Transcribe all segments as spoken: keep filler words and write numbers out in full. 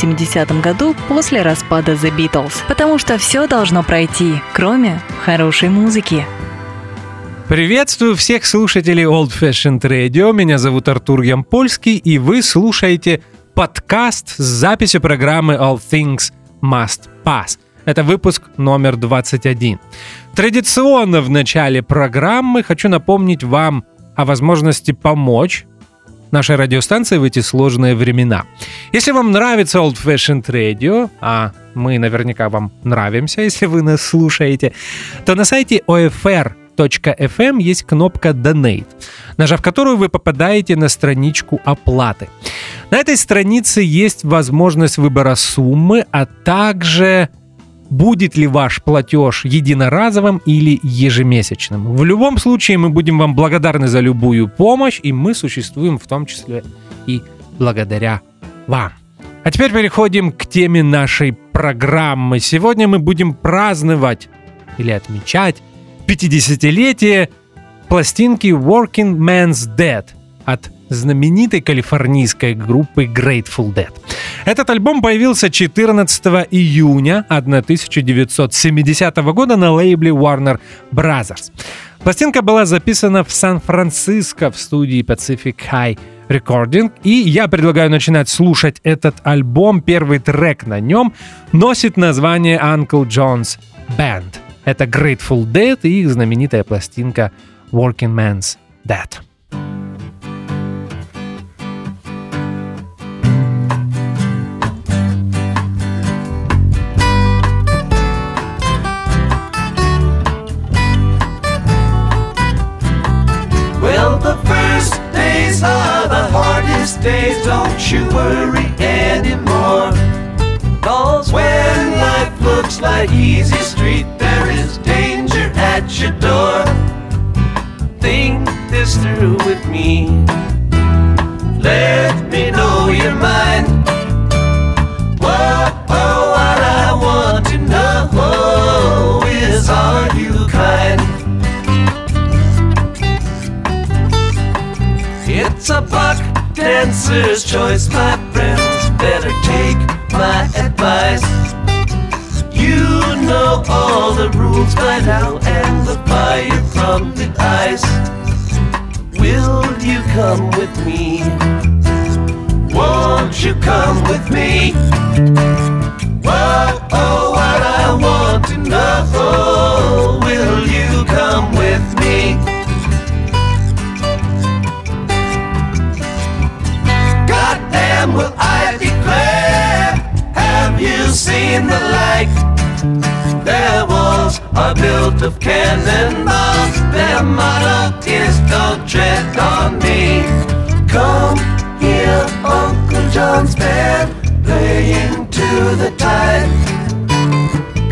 семидесятом году после распада The Beatles. Потому что все должно пройти, кроме хорошей музыки. Приветствую всех слушателей Old Fashioned Radio. Меня зовут Артур Ямпольский, и вы слушаете подкаст с записью программы All Things Must Pass. Это выпуск номер двадцать один. Традиционно в начале программы хочу напомнить вам о возможности помочь нашей радиостанции в эти сложные времена. Если вам нравится Old Fashioned Radio, а мы наверняка вам нравимся, если вы нас слушаете, то на сайте о эф эр точка эф эм есть кнопка Donate, нажав которую вы попадаете на страничку оплаты. На этой странице есть возможность выбора суммы, а также будет ли ваш платеж единоразовым или ежемесячным. В любом случае мы будем вам благодарны за любую помощь, и мы существуем в том числе и благодаря вам. А теперь переходим к теме нашей программы. Сегодня мы будем праздновать или отмечать пятидесятилетие пластинки Workingman's Dead от знаменитой калифорнийской группы Grateful Dead. Этот альбом появился четырнадцатого июня тысяча девятьсот семидесятого года на лейбле Warner Bros. Пластинка была записана в Сан-Франциско в студии Pacific High Recording, и я предлагаю начинать слушать этот альбом. Первый трек на нем носит название Uncle John's Band. Это Grateful Dead и их знаменитая пластинка Workingman's Dead. Are the hardest days, don't you worry anymore. Cause when life looks like easy street, there is danger at your door. Think this through with me, let me know your mind. Whoa, whoa, what I want to know is, are you kind? It's a buck dancer's choice, my friends, better take my advice. You know all the rules by now and the fire from the ice. Will you come with me? Won't you come with me? Whoa, oh, what I want to know, will you come with me? And will I declare, have you seen the like? Their walls are built of cannonballs, their motto is don't tread on me. Come here, Uncle John's band, playing to the tide.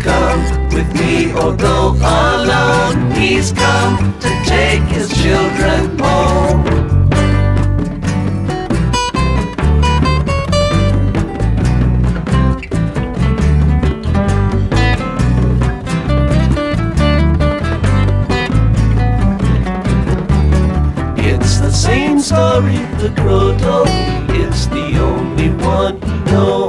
Come with me or go alone, he's come to take his children home. Story the crow told me, it's the only one you know.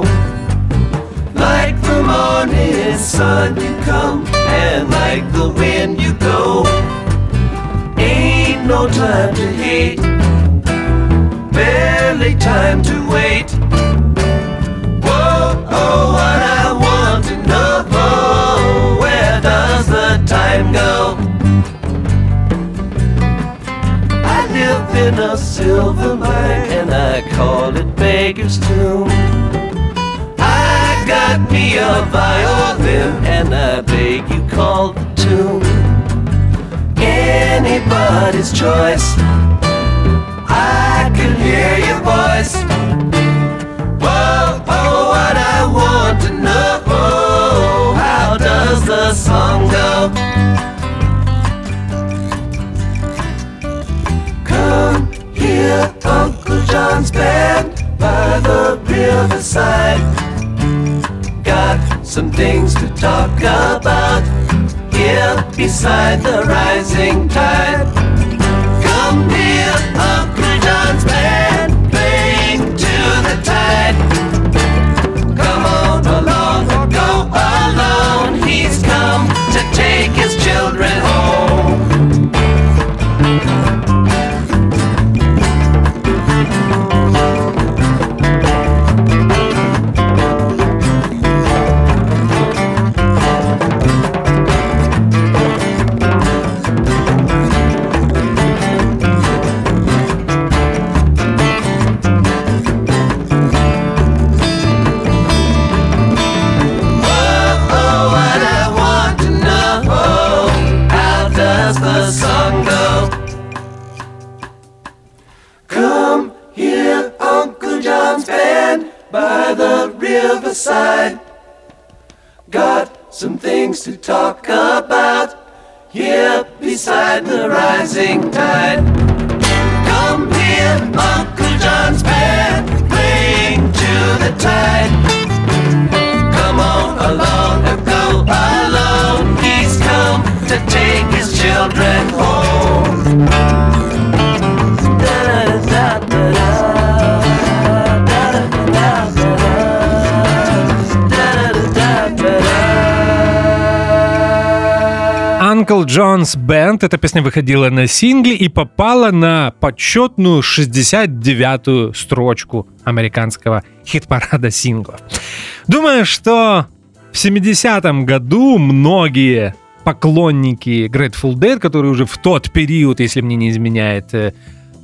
Like the morning sun you come, and like the wind you go. Ain't no time to hate, barely time to wait. Whoa, oh, what I want to know, oh, where does the time go? In a silver mine, and I call it Beggar's Tomb. I got me a violin, and I beg you call the tune. Anybody's choice, I can hear your voice. Whoa, oh, what I other side. Got some things to talk about here beside the rising tide. Come here, Uncle John's Band, playing to the tide. Come on along or go alone, he's come to take his children home. Got some things to talk about here beside the rising tide. Come here, Uncle John's Band, playing to the tide. Come on along or go alone, he's come to take his children home. Uncle John's Band. Эта песня выходила на сингле и попала на почетную шестьдесят девятую строчку американского хит-парада синглов. Думаю, что в семидесятом году многие поклонники Grateful Dead, которые уже в тот период, если мне не изменяет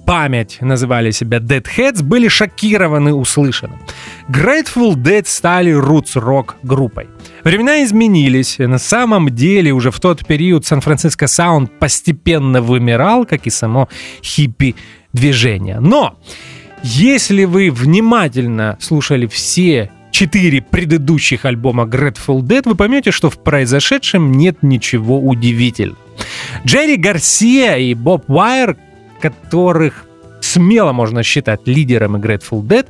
память, называли себя Deadheads, были шокированы услышанным. Grateful Dead стали рутс-рок группой. Времена изменились. На самом деле уже в тот период Сан-Франциско саунд постепенно вымирал, как и само хиппи-движение. Но если вы внимательно слушали все четыре предыдущих альбома Grateful Dead, вы поймете, что в произошедшем нет ничего удивительного. Джерри Гарсия и Боб Уайер, которых смело можно считать лидерами Grateful Dead,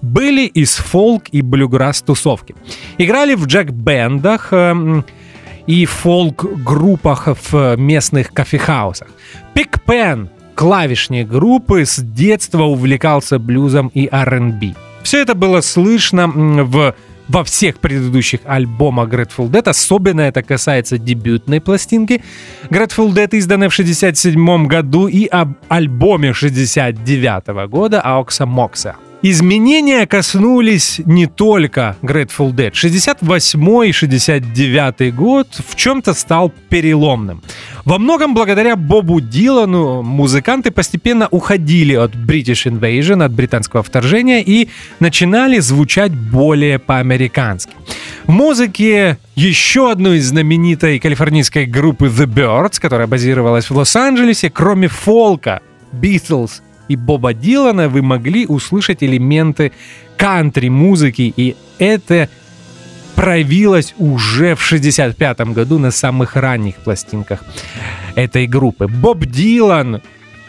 были из фолк и блюграсс тусовки. Играли в джек-бендах э, и фолк-группах в местных кофехаусах. Пик Пен, клавишник группы, с детства увлекался блюзом и ар энд би. Все это было слышно в, во всех предыдущих альбомах Grateful Dead, особенно это касается дебютной пластинки Grateful Dead, изданной в шестьдесят седьмом году, и об альбоме шестьдесят девятого года Aoxomoxoa. Изменения коснулись не только Grateful Dead. шестьдесят восьмой шестьдесят девятый год в чем-то стал переломным. Во многом благодаря Бобу Дилану музыканты постепенно уходили от British Invasion, от британского вторжения, и начинали звучать более по-американски. В музыке еще одной из знаменитой калифорнийской группы The Byrds, которая базировалась в Лос-Анджелесе, кроме фолка, Beatles и Боба Дилана, вы могли услышать элементы кантри-музыки, и это проявилось уже в шестьдесят пятом году на самых ранних пластинках этой группы. Боб Дилан,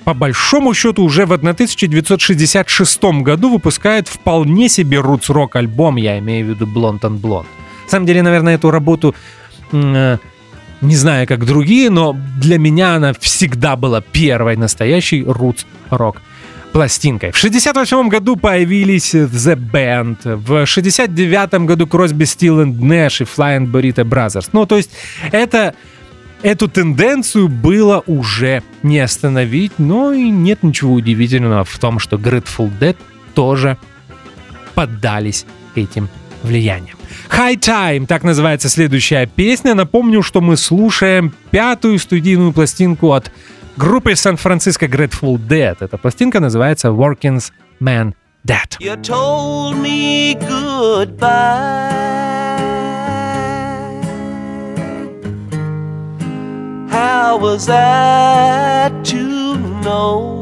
по большому счету, уже в тысяча девятьсот шестьдесят шестом году выпускает вполне себе рутс-рок альбом, я имею в виду Blonde and Blonde. На самом деле, наверное, эту работу... не знаю, как другие, но для меня она всегда была первой настоящей рутс-рок пластинкой. В шестьдесят восьмом году появились The Band, в шестьдесят девятом году Кросби, Стилл энд Нэш и Flying Burrito Brothers. Ну, то есть это, эту тенденцию было уже не остановить, но и нет ничего удивительного в том, что Grateful Dead тоже поддались этим влиянием. High Time, так называется следующая песня. Напомню, что мы слушаем пятую студийную пластинку от группы Сан-Франциско Grateful Dead. Эта пластинка называется Workingman's Dead. You told me goodbye. How was I to know?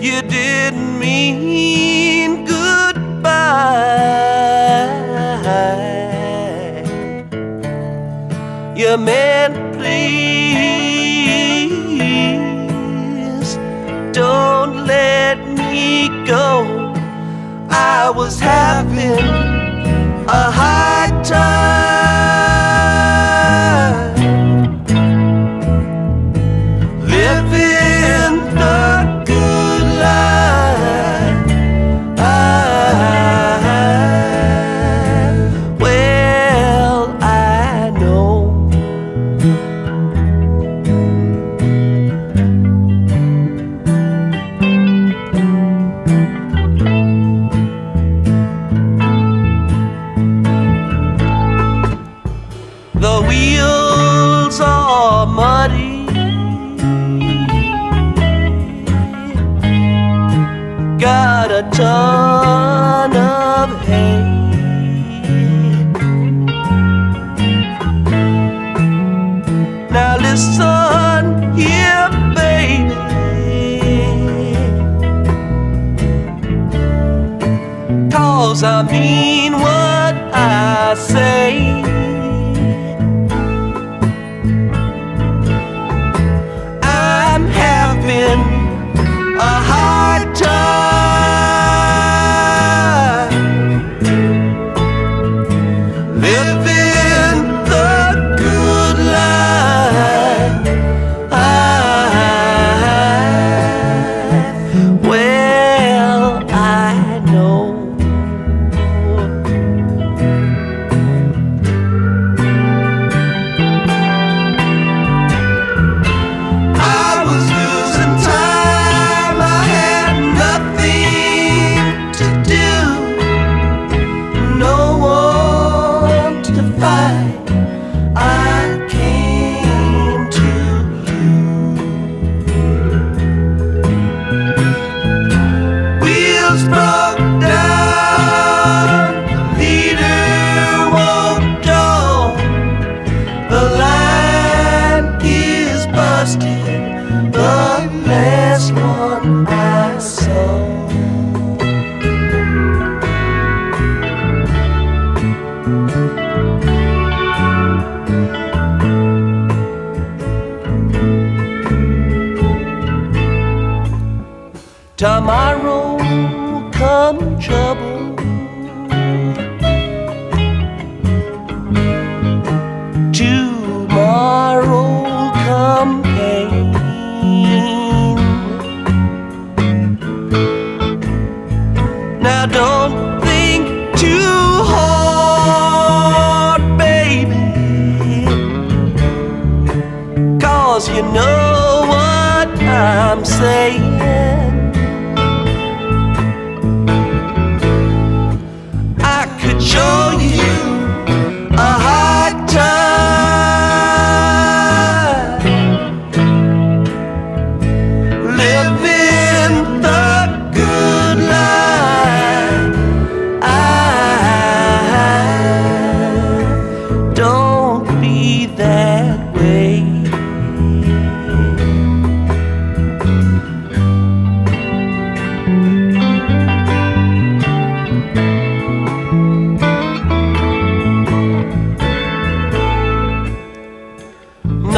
You didn't mean goodbye. You meant please don't let ego. I was having a hard time living the good life. I, well, I know the wheels are muddy. Got a ton of hay. Now listen here, baby, 'cause I mean what I say. I'm having a hard time. Tomorrow come trouble, tomorrow come pain. Now don't think too hard, baby, 'cause you know what I'm saying. Show you a hard time living the good life. I don't be that way.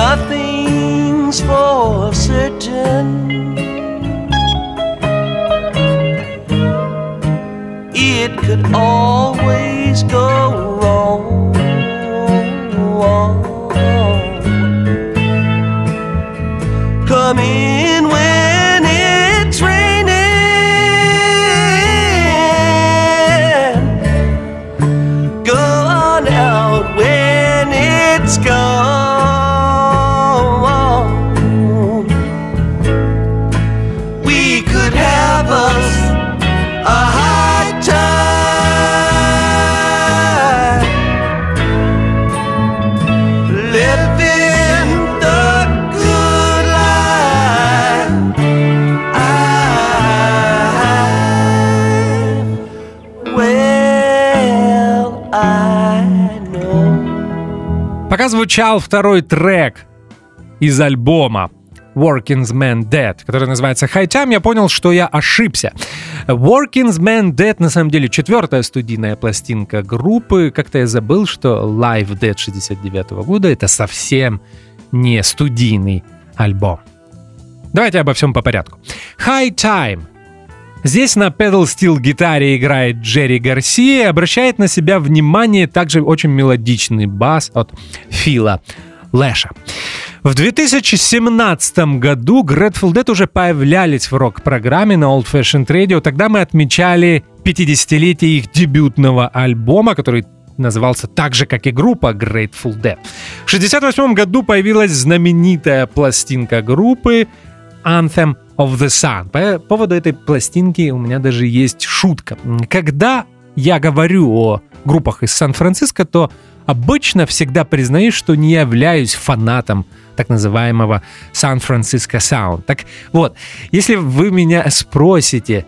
Nothing's for certain. It could always go wrong. Come in when it's raining. Go on out when it's gone. Пока звучал второй трек из альбома Workingman's Dead, который называется High Time, я понял, что я ошибся. Workingman's Dead на самом деле четвертая студийная пластинка группы. Как-то я забыл, что Live Dead шестьдесят девятого года это совсем не студийный альбом. Давайте обо всем по порядку. High Time — Здесь на pedal steel гитаре играет Джерри Гарсия, обращает на себя внимание также очень мелодичный бас от Фила Леша. В две тысячи семнадцатом году Grateful Dead уже появлялись в рок-программе на Old Fashioned Radio. Тогда мы отмечали пятидесятилетие их дебютного альбома, который назывался так же, как и группа, Grateful Dead. В шестьдесят восьмом году появилась знаменитая пластинка группы Anthem of the Sun. По поводу этой пластинки у меня даже есть шутка. Когда я говорю о группах из Сан-Франциско, то обычно всегда признаюсь, что не являюсь фанатом так называемого Сан-Франциско Саунд. Так вот, если вы меня спросите,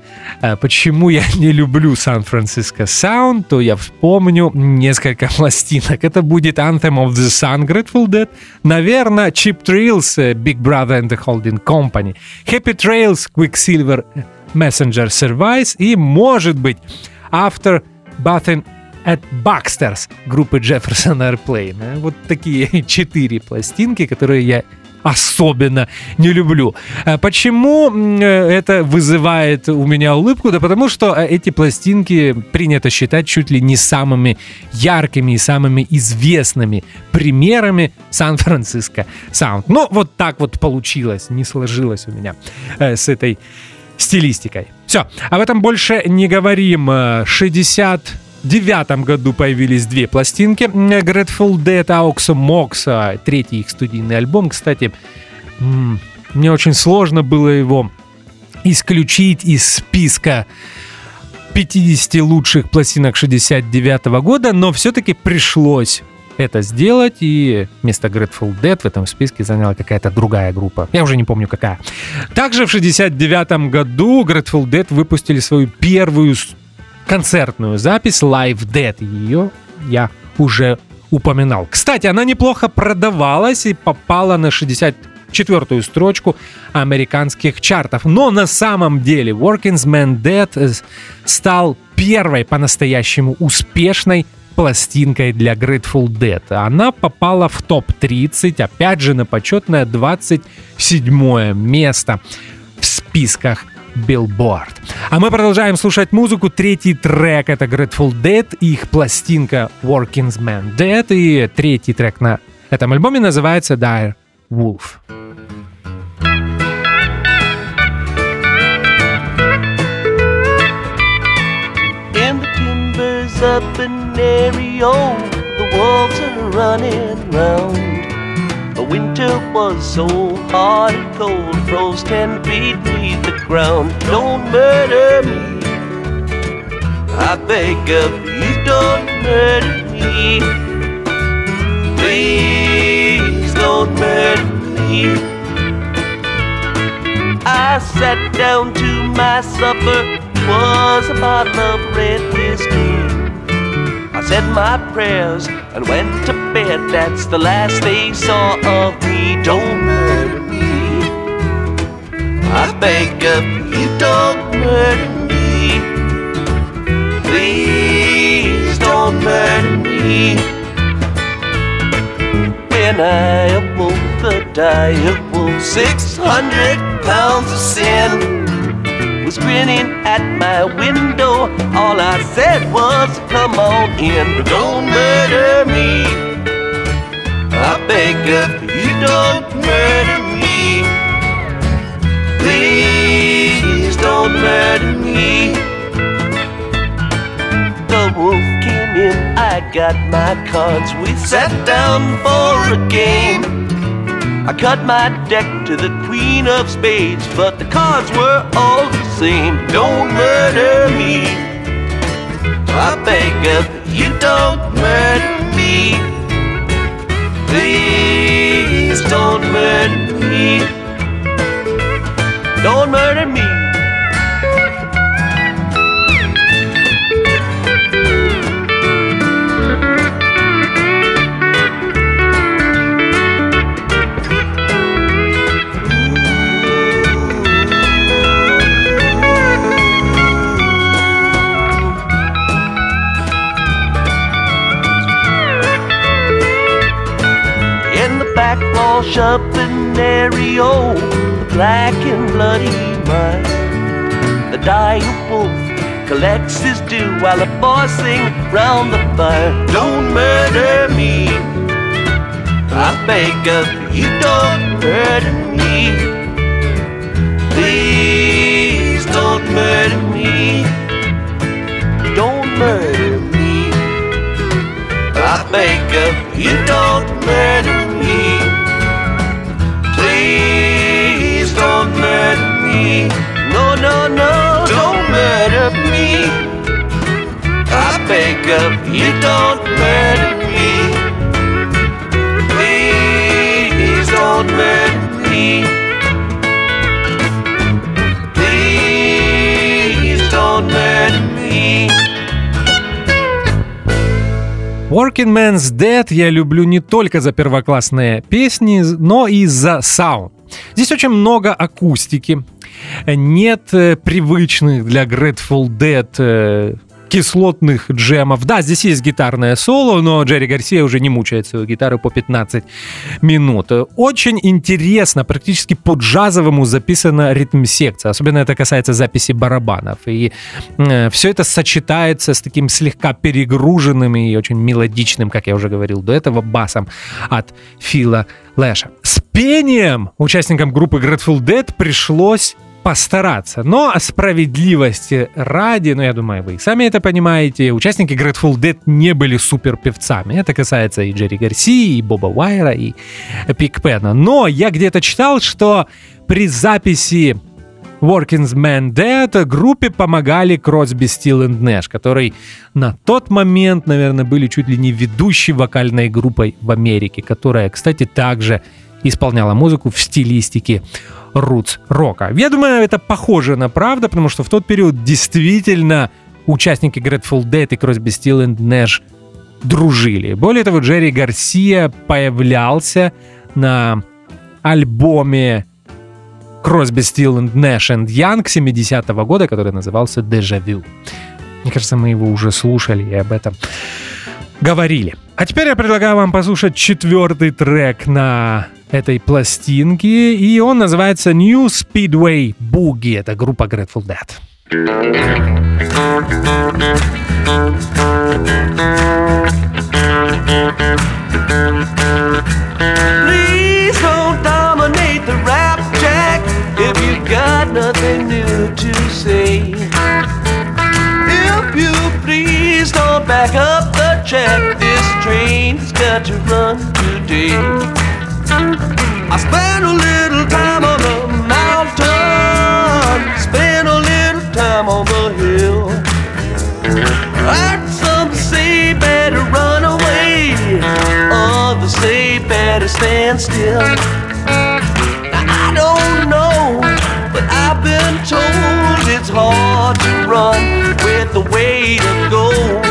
почему я не люблю Сан-Франциско Саунд, то я вспомню несколько пластинок. Это будет Anthem of the Sun, Grateful Dead, наверное, Cheap Thrills, Big Brother and the Holding Company, Happy Trails, Quicksilver, Messenger Service и, может быть, After Bathing at Baxter's группы Jefferson Airplane. Вот такие четыре пластинки, которые я особенно не люблю. Почему это вызывает у меня улыбку? Да потому что эти пластинки принято считать чуть ли не самыми яркими и самыми известными примерами Сан-Франциско Саунд. Но вот так вот получилось, не сложилось у меня с этой стилистикой. Все, об этом больше не говорим. шестьдесят девятом году появились две пластинки Grateful Dead, Aoxomoxoa, третий их студийный альбом. Кстати, мне очень сложно было его исключить из списка пятидесяти лучших пластинок шестьдесят девятого года, но все-таки пришлось это сделать, и вместо Grateful Dead в этом списке заняла какая-то другая группа. Я уже не помню, какая. Также в шестьдесят девятом году Grateful Dead выпустили свою первую концертную запись Live Dead. Ее я уже упоминал. Кстати, она неплохо продавалась и попала на шестьдесят четвёртую строчку американских чартов. Но на самом деле Workingman's Dead стал первой по-настоящему успешной пластинкой для Grateful Dead. Она попала в топ тридцать, опять же на почетное двадцать седьмое место в списках Billboard. А мы продолжаем слушать музыку. Третий трек — это Grateful Dead, их пластинка Workingman's Dead, и третий трек на этом альбоме называется Dire Wolf. Up in Ario, the wolves are running round. The winter was so hard and cold, froze ten feet beneath the ground. Don't murder me, I beg of you, don't murder me. Please don't murder me. I sat down to my supper, it was a bottle of red whiskey. I said my prayers and went to bed. That's the last they saw of me. Don't murder me, I beg of you, don't murder me. Please don't murder me. When I awoke the dire wolf, six hundred pounds of sin was grinning at my window. All I said was, come on in. But don't murder me, I beg of you, don't murder me. Please don't murder me. The wolf came in, I got my cards, we sat down for a game. I cut my deck to the queen of spades, but the cards were all the same. Don't murder me, I beg of you, don't murder me. Please don't murder me. Don't murder me. Up in Ario, black and bloody mud, The dire wolf collects his due while the boys sing round the fire. Don't murder me, I beg of you, don't murder me. Please don't murder me, don't murder me. I beg of you, don't murder me. Please don't murder me. No, no, no, don't murder me. I beg of you, don't murder me. Please don't murder me. Please don't murder me. Workingman's Dead я люблю не только за первоклассные песни, но и за саунд. Здесь очень много акустики, нет э, привычных для Grateful Dead э, кислотных джемов. Да, здесь есть гитарное соло, но Джерри Гарсия уже не мучает свою гитару по пятнадцать минут. Очень интересно, практически по-джазовому записана ритм-секция. Особенно это касается записи барабанов. И э, все это сочетается с таким слегка перегруженным и очень мелодичным, как я уже говорил до этого, басом от Фила Леша. С пением участникам группы Grateful Dead пришлось постараться. Но справедливости ради, ну я думаю, вы и сами это понимаете, участники Grateful Dead не были супер певцами. Это касается и Джерри Гарсии, и Боба Уайера, и Пик Пена. Но я где-то читал, что при записи Workingman's Dead группе помогали Кросби, Стилл и Нэш, которые на тот момент, наверное, были чуть ли не ведущей вокальной группой в Америке, которая, кстати, также исполняла музыку в стилистике рутс-рока. Я думаю, это похоже на правду, потому что в тот период действительно участники Grateful Dead и Кросби, Стилл и Нэш дружили. Более того, Джерри Гарсия появлялся на альбоме Кросби, Стилл и Нэш энд Янг семидесятого года, который назывался «Дежавю». Мне кажется, мы его уже слушали и об этом говорили. А теперь я предлагаю вам послушать четвертый трек на этой пластинке, и он называется New Speedway Boogie. Это группа Grateful Dead. Got nothing new to say. If you please don't back up the track, this train's got to run today. I spent a little time on the mountain, spent a little time on the hill. Heard some say better run away, others say better stand still. Now, I don't know, but I've been told it's hard to run with the weight of gold.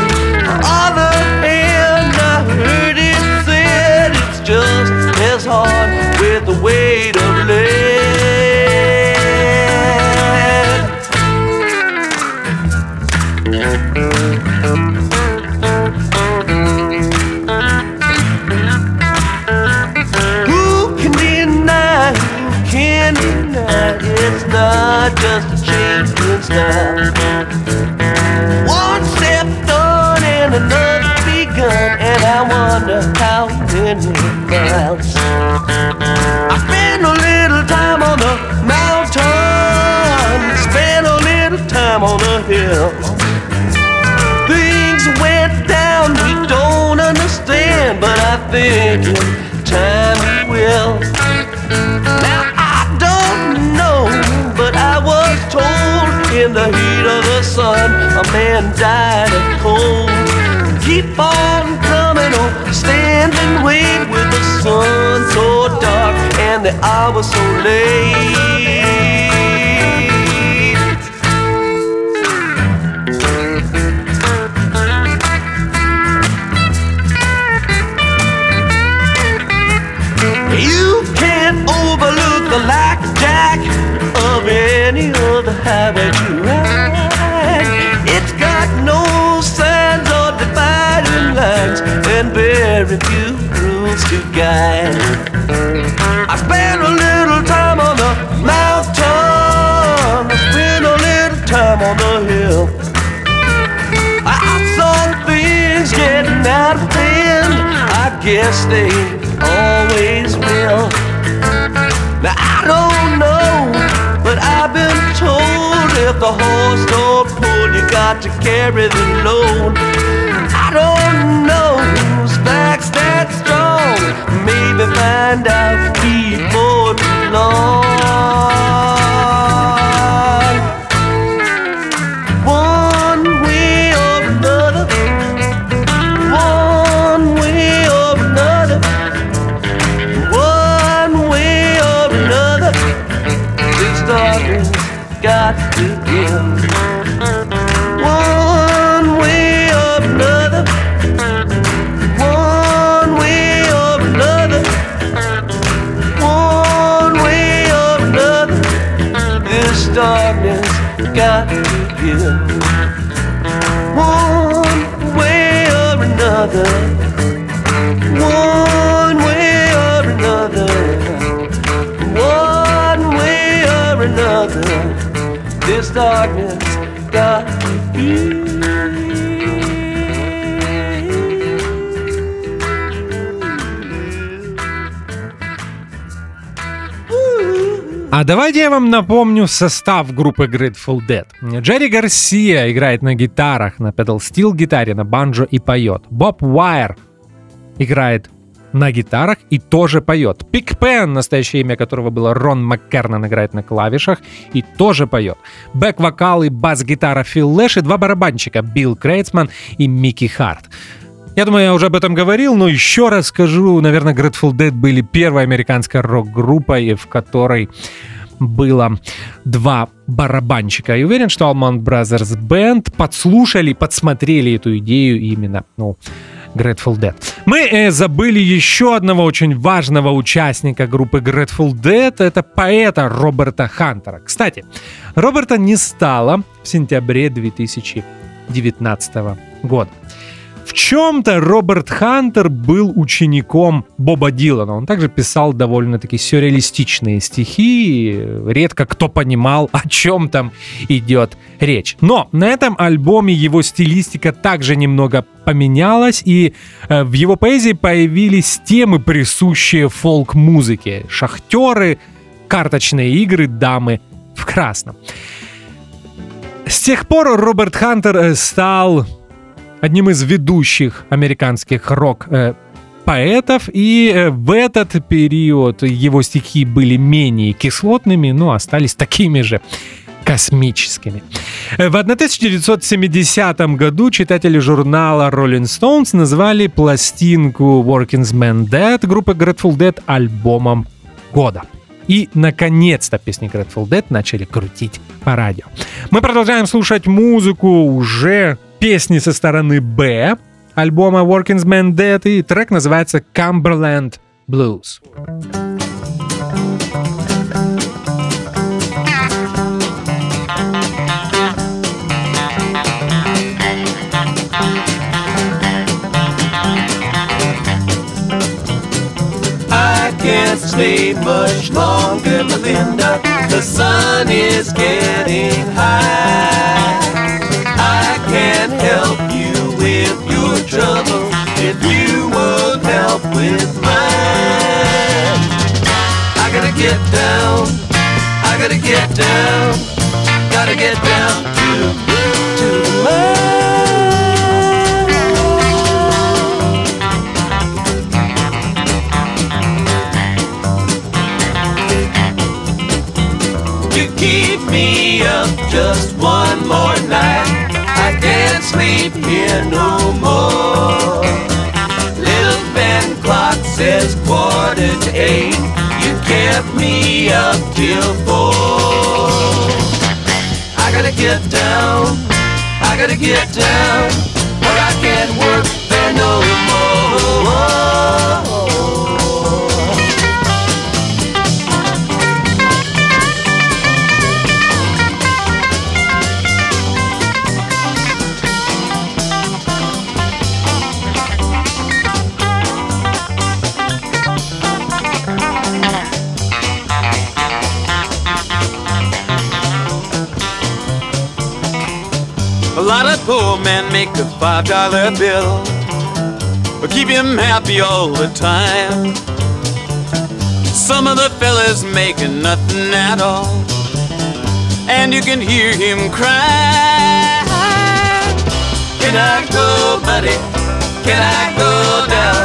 On the other hand, I heard it said it's just as hard with the weight of lead. Who can deny, who can deny it? It's not just a change in style. One step done and another begun, and I wonder how many miles. I spent a little time on the mountain, spent a little time on the hill. Things went down we don't understand, but I think in time we will. Now in the heat of the sun, a man died of cold. Keep on coming on, stand and wait with the sun so dark and the hour so late. You can't overlook the blackjack of any other highway you ride. It's got no signs or dividing lines, and very few rules to guide. I spent a little time on the mountain, I spent a little time will. I, I saw things getting out of hand. I guess they always will. Now I don't know, but I've been told if the horse don't pull, you got to carry the load. I don't know whose back's that strong. Maybe find out before too long. Got to give one way or another, one way or another, one way or another. This darkness got to give one way or another, one way or another, one way or another. This darkness got you. А давайте я вам напомню состав группы Grateful Dead. Джерри Гарсия играет на гитарах, на педал-стил гитаре, на банджо и поет. Боб Уайер играет на гитарах и тоже поет. Пик Пен, настоящее имя которого было Рон Маккернан, играет на клавишах и тоже поет. Бэк-вокал и бас-гитара Фил Леш и два барабанщика Билл Грэм и Микки Харт. Я думаю, я уже об этом говорил, но еще раз скажу, наверное, Grateful Dead были первой американской рок-группой, в которой было два барабанщика. Я уверен, что Allman Brothers Band подслушали, подсмотрели эту идею именно, ну, Grateful Dead. Мы э, забыли еще одного очень важного участника группы Grateful Dead. Это поэта Роберта Хантера. Кстати, Роберта не стало в сентябре две тысячи девятнадцатого года. В чем-то Роберт Хантер был учеником Боба Дилана. Он также писал довольно-таки сюрреалистичные стихи. Редко кто понимал, о чем там идет речь. Но на этом альбоме его стилистика также немного поменялась. И в его поэзии появились темы, присущие фолк-музыке. Шахтеры, карточные игры, дамы в красном. С тех пор Роберт Хантер стал одним из ведущих американских рок-поэтов, и в этот период его стихи были менее кислотными, но остались такими же космическими. В тысяча девятьсот семидесятом году читатели журнала Rolling Stones назвали пластинку Workingman's Dead группы Grateful Dead альбомом года. И, наконец-то, песни Grateful Dead начали крутить по радио. Мы продолжаем слушать музыку уже песни со стороны «Б» альбома Workingman's Dead, и трек называется «Cumberland Blues». I can't sleep much longer, Melinda. The sun is getting high. I can help you with your trouble if you would help with mine. I gotta get down, I gotta get down, gotta get down to, to mine. You keep me up just one more night. I can't sleep here no more. Little band clock says quarter to eight. You kept me up till four. I gotta get down, I gotta get down, or I can't work there no more. A lot of poor men make a five dollar bill, but keep him happy all the time. Some of the fellas making nothing at all, and you can hear him cry. Can I go, buddy? Can I go down?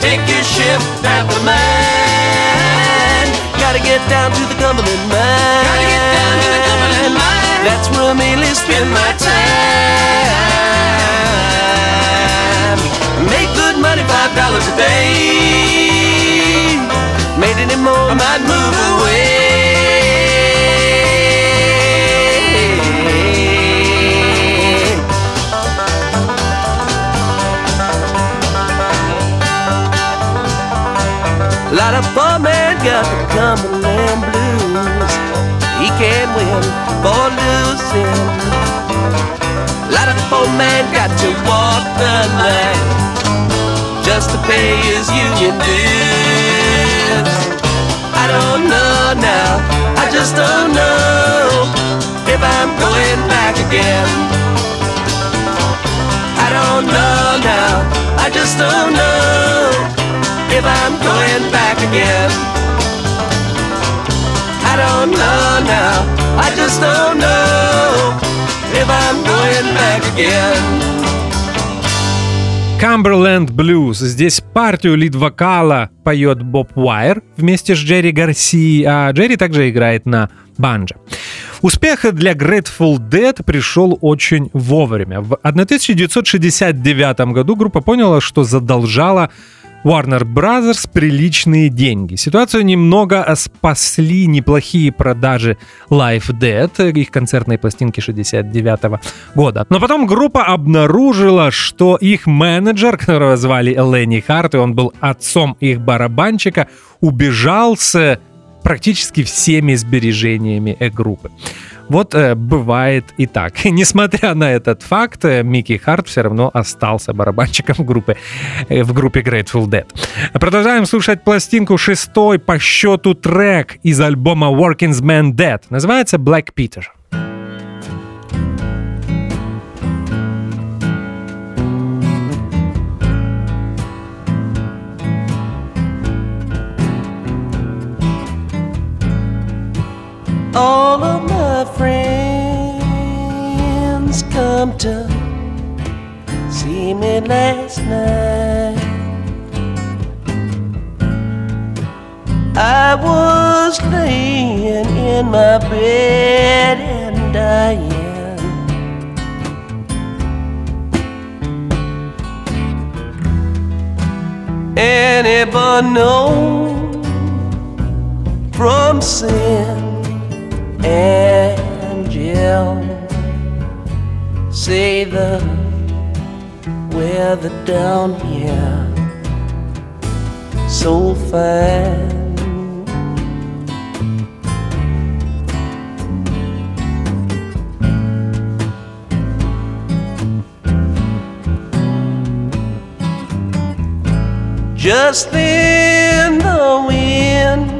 Take your ship back to mine. Gotta get down to the Cumberland mine. Gotta get down to the Cumberland mine. That's where I mainly spend my time. Make good money, five dollars a day. Made any more, I might move away. A lot of poor men got the Cumberland blues. He can't win for losing. A lot of poor men got to walk the line just to pay his union dues. I don't know now, I just don't know if I'm going back again. I don't know now, I just don't know if I'm going back again. I don't know now, I just don't know if I'm going back again. Cumberland Blues. Здесь партию лид-вокала поет Боб Уайер вместе с Джерри Гарсией, а Джерри также играет на банджо. Успех для Grateful Dead пришел очень вовремя. В тысяча девятьсот шестьдесят девятом году группа поняла, что задолжала Warner Bros. Приличные деньги. Ситуацию немного спасли неплохие продажи Live Dead, их концертные пластинки шестьдесят девятого года. Но потом группа обнаружила, что их менеджер, которого звали Ленни Харт, и он был отцом их барабанщика, убежал с практически всеми сбережениями группы. Вот э, бывает и так. И несмотря на этот факт, Микки Харт все равно остался барабанщиком группы, э, в группе Grateful Dead. Продолжаем слушать пластинку, шестой по счету трек из альбома Workingman's Dead. Называется Black Peter. All of my friends come to see me last night. I was laying in my bed and dying. Anybody known from sin and Jill say the weather down here so fine. Just then the wind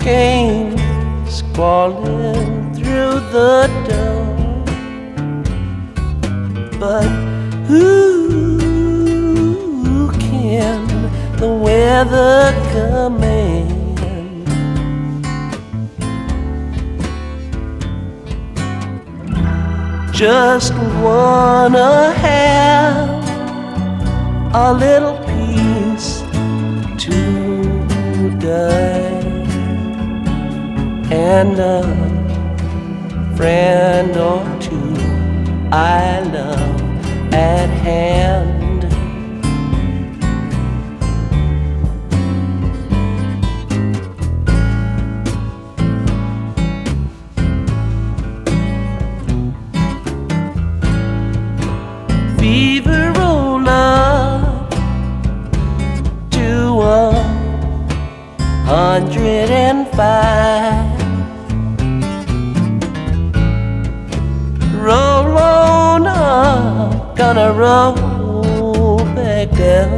came falling through the door, but who can the weather come in? Just wanna have a little peace to die and a friend or two I love at hand. Fever roll up to a hundred and five. Roll on up, gonna roll back down.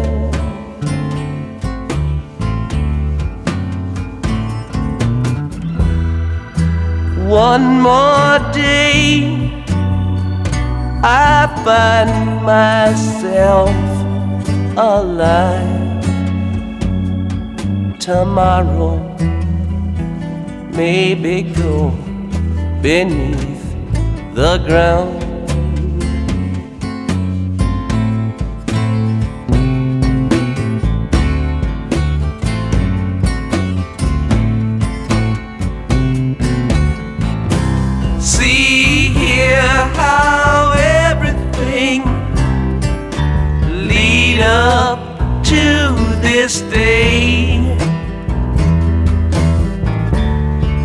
One more day I find myself alive. Tomorrow may be gone beneath the ground. See here how everything lead up to this day,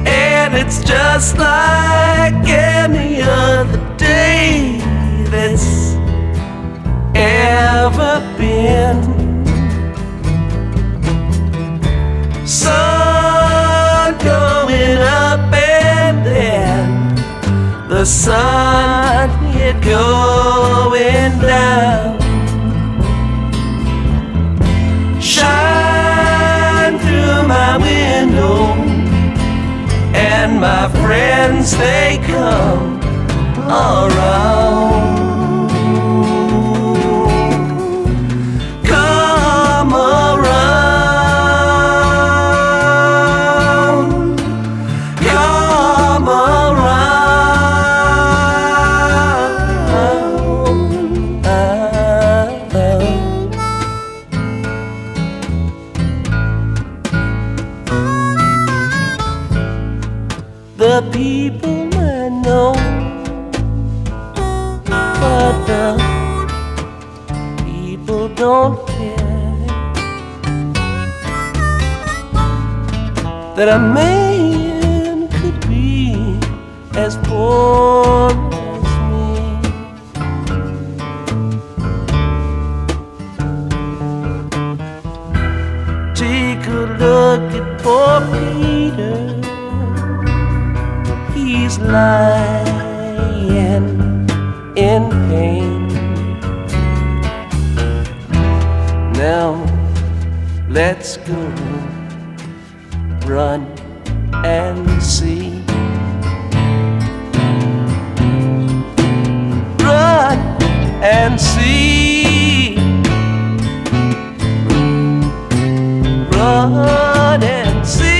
and it's just like any other day that's ever been. Sun going up and then the sun is going down. Shine through my window, and my friends they come around. Come around, come around. The people I know but the people don't care that a man could be as poor as me. Take a look at poor Peter, he's lying in pain. Now let's go run and see. Run and see. Run and see.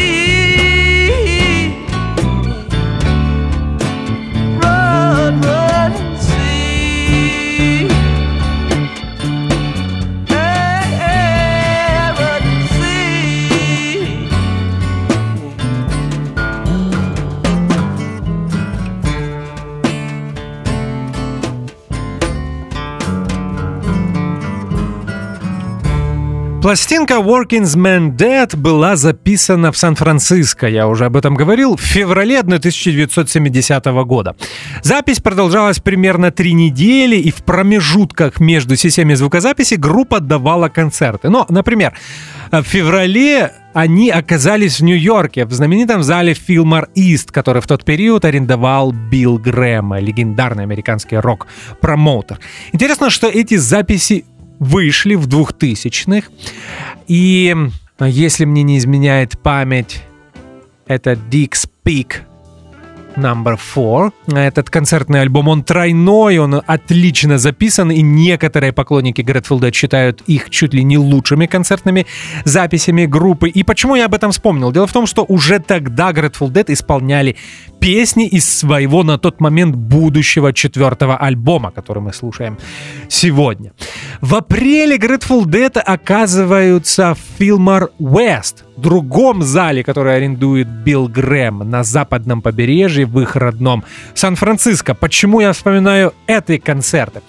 Пластинка Workingman's Dead была записана в Сан-Франциско, я уже об этом говорил, в феврале тысяча девятьсот семидесятого года. Запись продолжалась примерно три недели, и в промежутках между сессиями звукозаписи группа давала концерты. Ну, например, в феврале они оказались в Нью-Йорке, в знаменитом зале Fillmore East, который в тот период арендовал Билл Грэм, легендарный американский рок-промоутер. Интересно, что эти записи вышли в двухтысячных, и, если мне не изменяет память, это Dick's Peak номер четыре. Этот концертный альбом, он тройной, он отлично записан, и некоторые поклонники Grateful Dead считают их чуть ли не лучшими концертными записями группы. И почему я об этом вспомнил? Дело в том, что уже тогда Grateful Dead исполняли песни из своего на тот момент будущего четвертого альбома, который мы слушаем сегодня. В апреле Grateful Dead оказываются в Fillmore West, другом зале, который арендует Билл Грэм на западном побережье, в их родном Сан-Франциско. Почему я вспоминаю эти концерты?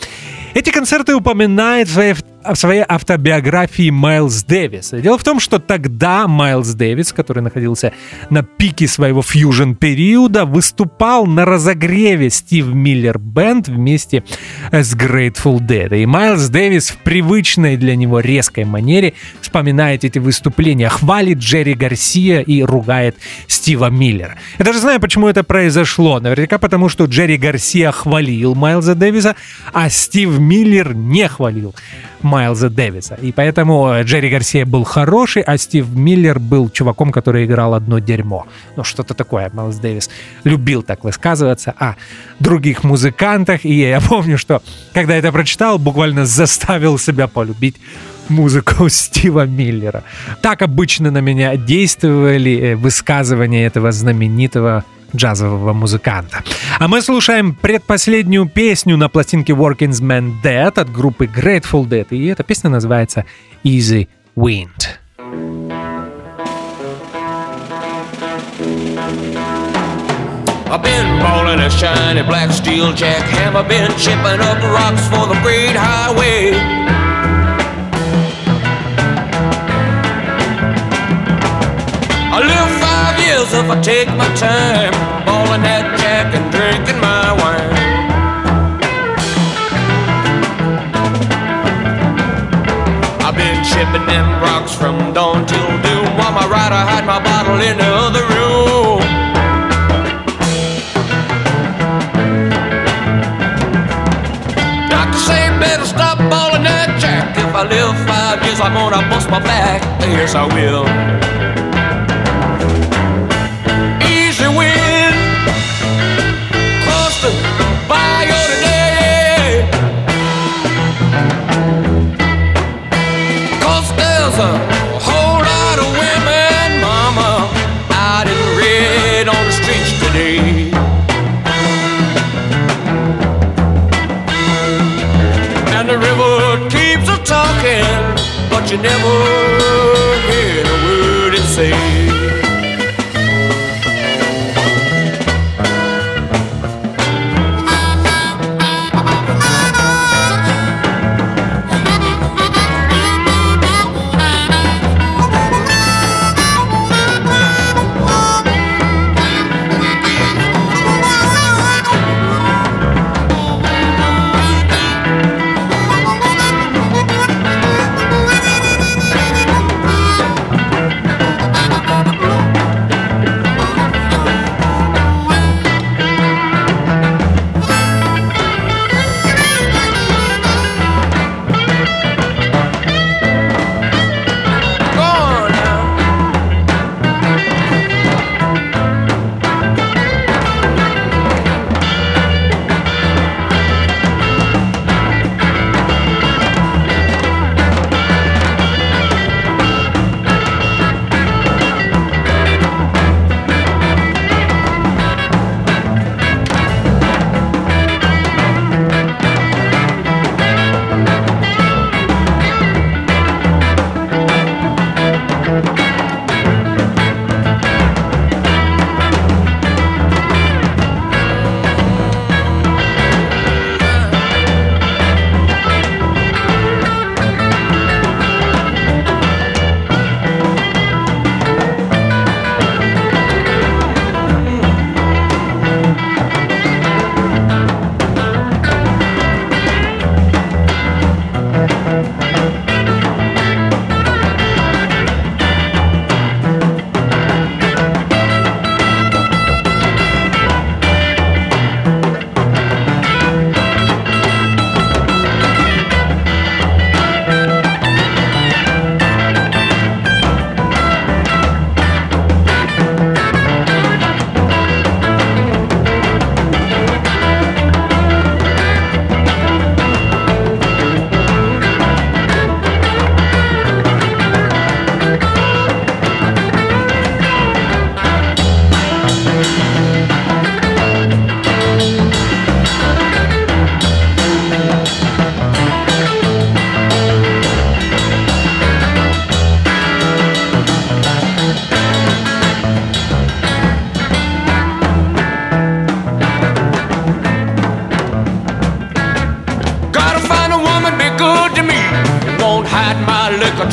Эти концерты упоминает в своей, в своей автобиографии Майлз Дэвис. Дело в том, что тогда Майлз Дэвис, который находился на пике своего фьюжн-периода, выступал на разогреве Стив Миллер Бэнд вместе с Grateful Dead. И Майлз Дэвис в привычной для него резкой манере вспоминает эти выступления, хвалит Джерри Гарсия и ругает Стива Миллера. Я даже знаю, почему это произошло. Наверняка потому, что Джерри Гарсия хвалил Майлза Дэвиса, а Стив Миллер не хвалил Майлза Майлза Дэвиса. И поэтому Джерри Гарсия был хороший, а Стив Миллер был чуваком, который играл одно дерьмо. Ну, что-то такое. Майлз Дэвис любил так высказываться о других музыкантах. И я помню, что когда я это прочитал, буквально заставил себя полюбить музыку Стива Миллера. Так обычно на меня действовали высказывания этого знаменитого джазового музыканта. А мы слушаем предпоследнюю песню на пластинке Workingman's Dead от группы Grateful Dead, и эта песня называется Easy Wind. I've been ballin' a shiny black steel jackhammer, been chippin' up rocks for the great highway. I live five years if I take my time, ballin' that jack and drinking my wine. I've been chipping them rocks from dawn till doom, while my rider hide my bottle in the other room. Doctor say better stop ballin' that jack. If I live five years I'm gonna bust my back, yes I will. But you never hear a word it says.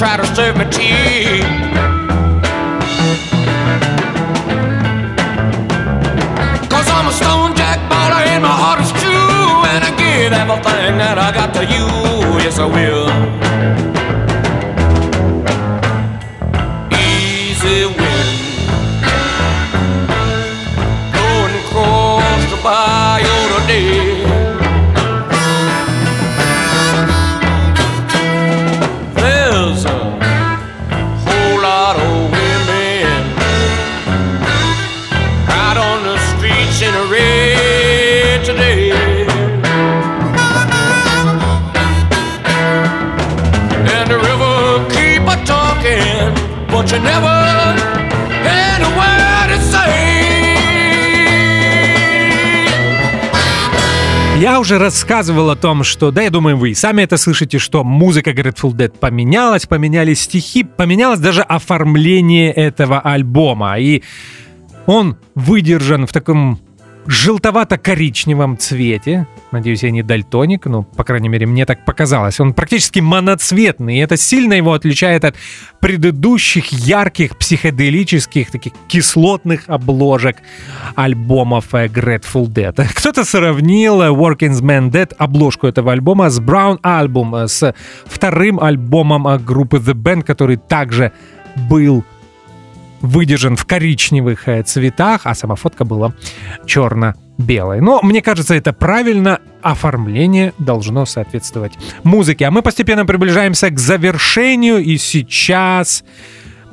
Try to serve my tea. Cause I'm a stone jack baller and my heart is true, and I give everything that I got to you. Yes, I will. Easy wind blowing across the bayou today. Я уже рассказывал о том, что, да, я думаю, вы и сами это слышите, что музыка Grateful Dead поменялась, поменялись стихи, поменялось даже оформление этого альбома. И он выдержан в таком желтовато-коричневом цвете. Надеюсь, я не дальтоник, но, по крайней мере, мне так показалось. Он практически моноцветный, и это сильно его отличает от предыдущих ярких психоделических, таких кислотных обложек альбомов Grateful Dead. Кто-то сравнил Workingman's Dead, обложку этого альбома, с Brown Album, с вторым альбомом группы The Band, который также был выдержан в коричневых цветах, а сама фотка была черно-белой. Но, мне кажется, это правильно. Оформление должно соответствовать музыке. А мы постепенно приближаемся к завершению, и сейчас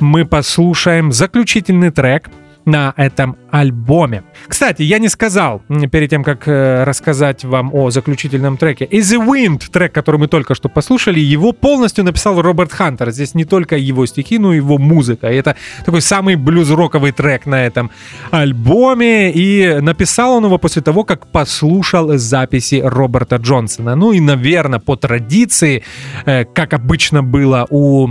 мы послушаем заключительный трек на этом альбоме. Кстати, я не сказал, перед тем, как рассказать вам о заключительном треке, Easy Wind, трек, который мы только что послушали, его полностью написал Роберт Хантер. Здесь не только его стихи, но и его музыка. И это такой самый блюз-роковый трек на этом альбоме. И написал он его после того, как послушал записи Роберта Джонсона. Ну и, наверное, по традиции, как обычно было у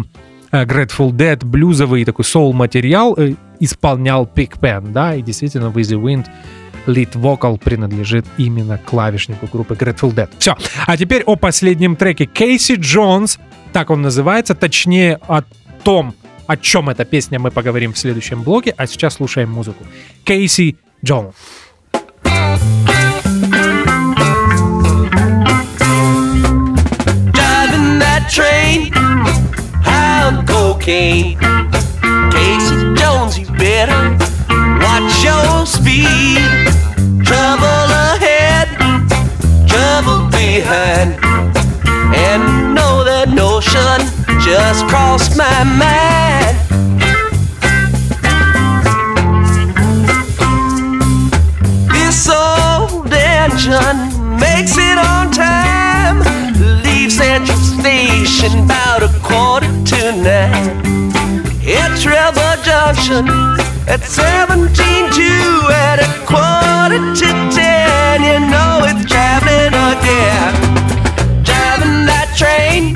Grateful Dead, блюзовый такой соул-материал исполнял Пик Пен, да, и действительно в Easy Wind лид-вокал принадлежит именно клавишнику группы Grateful Dead. Все, а теперь о последнем треке. Casey Jones, так он называется, точнее о том, о чем эта песня, мы поговорим в следующем блоге, а сейчас слушаем музыку. Casey Jones. Cocaine. Casey Jones, you better watch your speed. Trouble ahead, trouble behind. And you know that notion just crossed my mind. This old engine makes it on time. Leave Central Station about a quarter to nine. At Trevor Junction at seventeen two at a quarter to ten. You know it's traveling again. Driving that train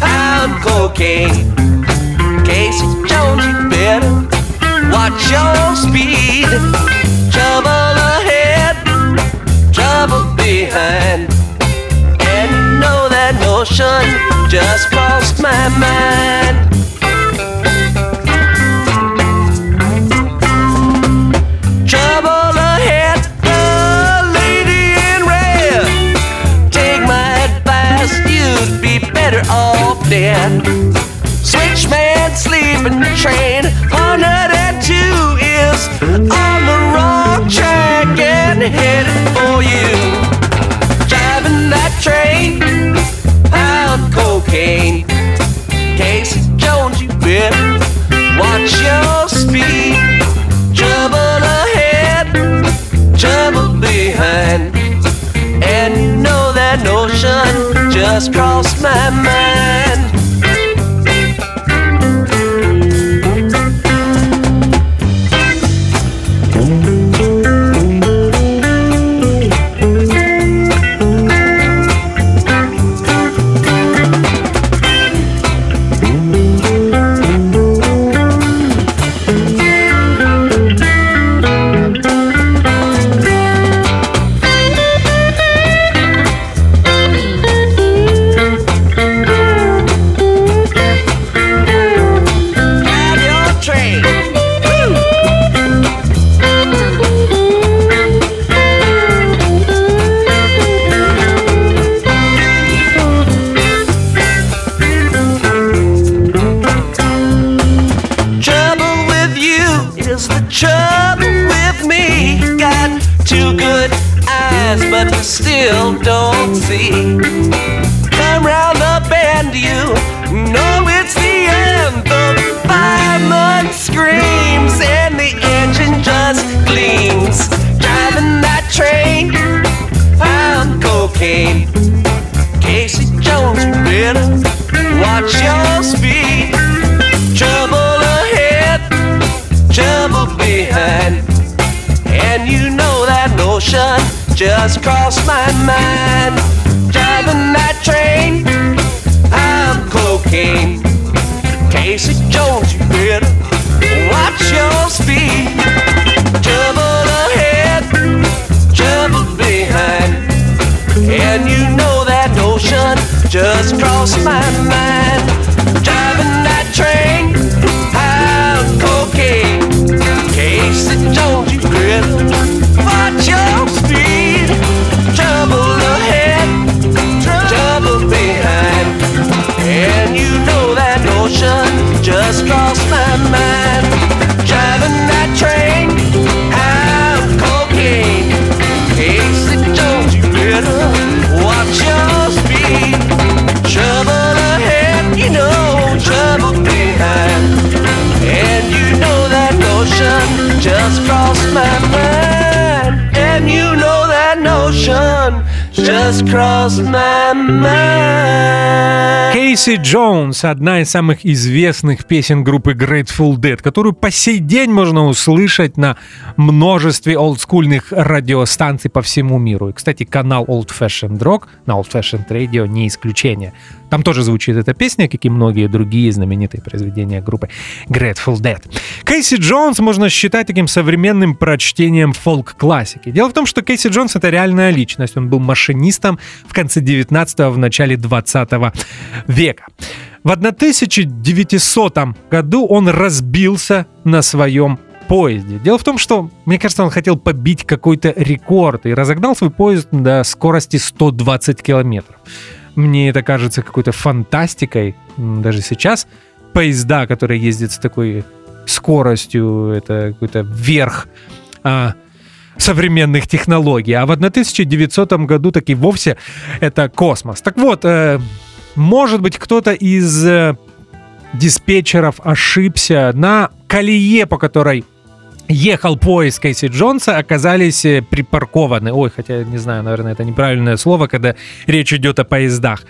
on cocaine. Casey Jones, you better watch your speed. Trouble ahead, trouble behind. That notion just crossed my mind. Trouble ahead, the lady in red. Take my advice, you'd be better off dead. Switchman sleeping train, one oh two is on the wrong track and headed for you. Driving that train on cocaine. Casey Jones, you better watch your speed. Trouble ahead, trouble behind. And you know that notion just crossed my mind. Still don't see. Come round the bend, you know it's the end. The fireman screams and the engine just gleams. Driving that train on cocaine. Casey Jones, you better watch your speed. Trouble ahead, trouble behind. And you know that notion just crossed my mind. Driving that train, I'm cocaine. Casey Jones, you better watch your speed. Trouble ahead, trouble behind, and you know that notion just crossed my mind. Driving that train, I'm cocaine. Casey Jones, you better watch your speed. Trouble ahead, trouble behind, and you know that notion just crossed my mind. Driving that train, I'm cocaine. Casey Jones, you better watch your speed. Trouble ahead, you know, trouble behind, and you know that notion just crossed my mind. You know that notion just crossed my mind. Casey Jones — одна из самых известных песен группы Grateful Dead, которую по сей день можно услышать на множестве олдскульных радиостанций по всему миру. И, кстати, канал Old Fashioned Rock на Old Fashioned Radio не исключение. Там тоже звучит эта песня, как и многие другие знаменитые произведения группы Grateful Dead. Кейси Джонс можно считать таким современным прочтением фолк-классики. Дело в том, что Кейси Джонс — это реальная личность. Он был машинистом в конце девятнадцатого, в начале двадцатого века. В тысяча девятисотом году он разбился на своем поезде. Дело в том, что, мне кажется, он хотел побить какой-то рекорд и разогнал свой поезд до скорости сто двадцать километров. Мне это кажется какой-то фантастикой. Даже сейчас поезда, которые ездят с такой скоростью, это какой-то верх а, современных технологий. А в тысяча девятисотом году так и вовсе это космос. Так вот, э, может быть, кто-то из э, диспетчеров ошибся. На колее, по которой ехал поезд Кейси Джонса, оказались припаркованы. Ой, хотя, не знаю, наверное, это неправильное слово, когда речь идет о поездах.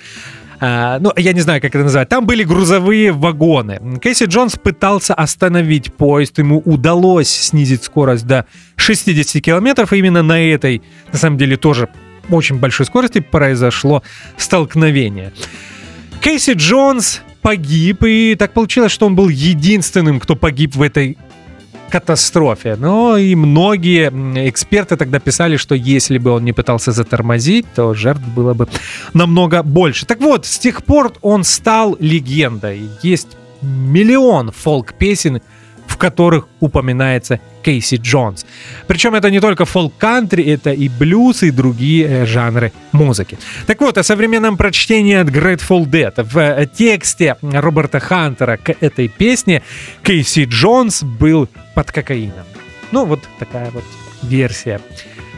А, ну, я не знаю, как это называть. Там были грузовые вагоны. Кейси Джонс пытался остановить поезд. Ему удалось снизить скорость до шестьдесят километров. И именно на этой, на самом деле, тоже очень большой скорости произошло столкновение. Кейси Джонс погиб. И так получилось, что он был единственным, кто погиб в этой катастрофе. Но и многие эксперты тогда писали, что если бы он не пытался затормозить, то жертв было бы намного больше. Так вот, с тех пор он стал легендой. Есть миллион фолк-песен, в которых упоминается Кейси Джонс. Причем это не только фолк-кантри, это и блюз, и другие жанры музыки. Так вот, о современном прочтении от Grateful Dead. В тексте Роберта Хантера к этой песне Кейси Джонс был под кокаином. Ну, вот такая вот версия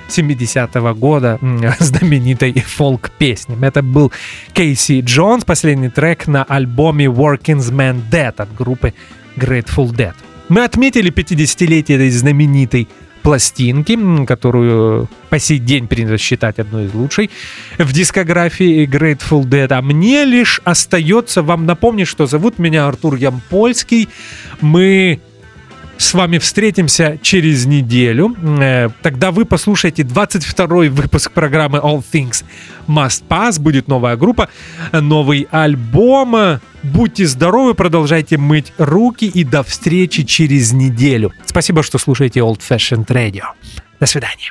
семидесятого года знаменитой фолк-песни. Это был Кейси Джонс, последний трек на альбоме Workingman's Dead от группы Grateful Dead. Мы отметили пятидесятилетие этой знаменитой пластинки, которую по сей день принято считать одной из лучших в дискографии Grateful Dead. А мне лишь остается вам напомнить, что зовут меня Артур Ямпольский. Мы с вами встретимся через неделю. Тогда вы послушаете двадцать второй выпуск программы All Things Must Pass. Будет новая группа, новый альбом. Будьте здоровы, продолжайте мыть руки и до встречи через неделю. Спасибо, что слушаете Old Fashioned Radio. До свидания.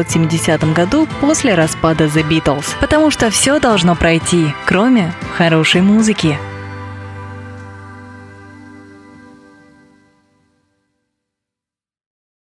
семидесятом году после распада The Beatles. Потому что все должно пройти, кроме хорошей музыки.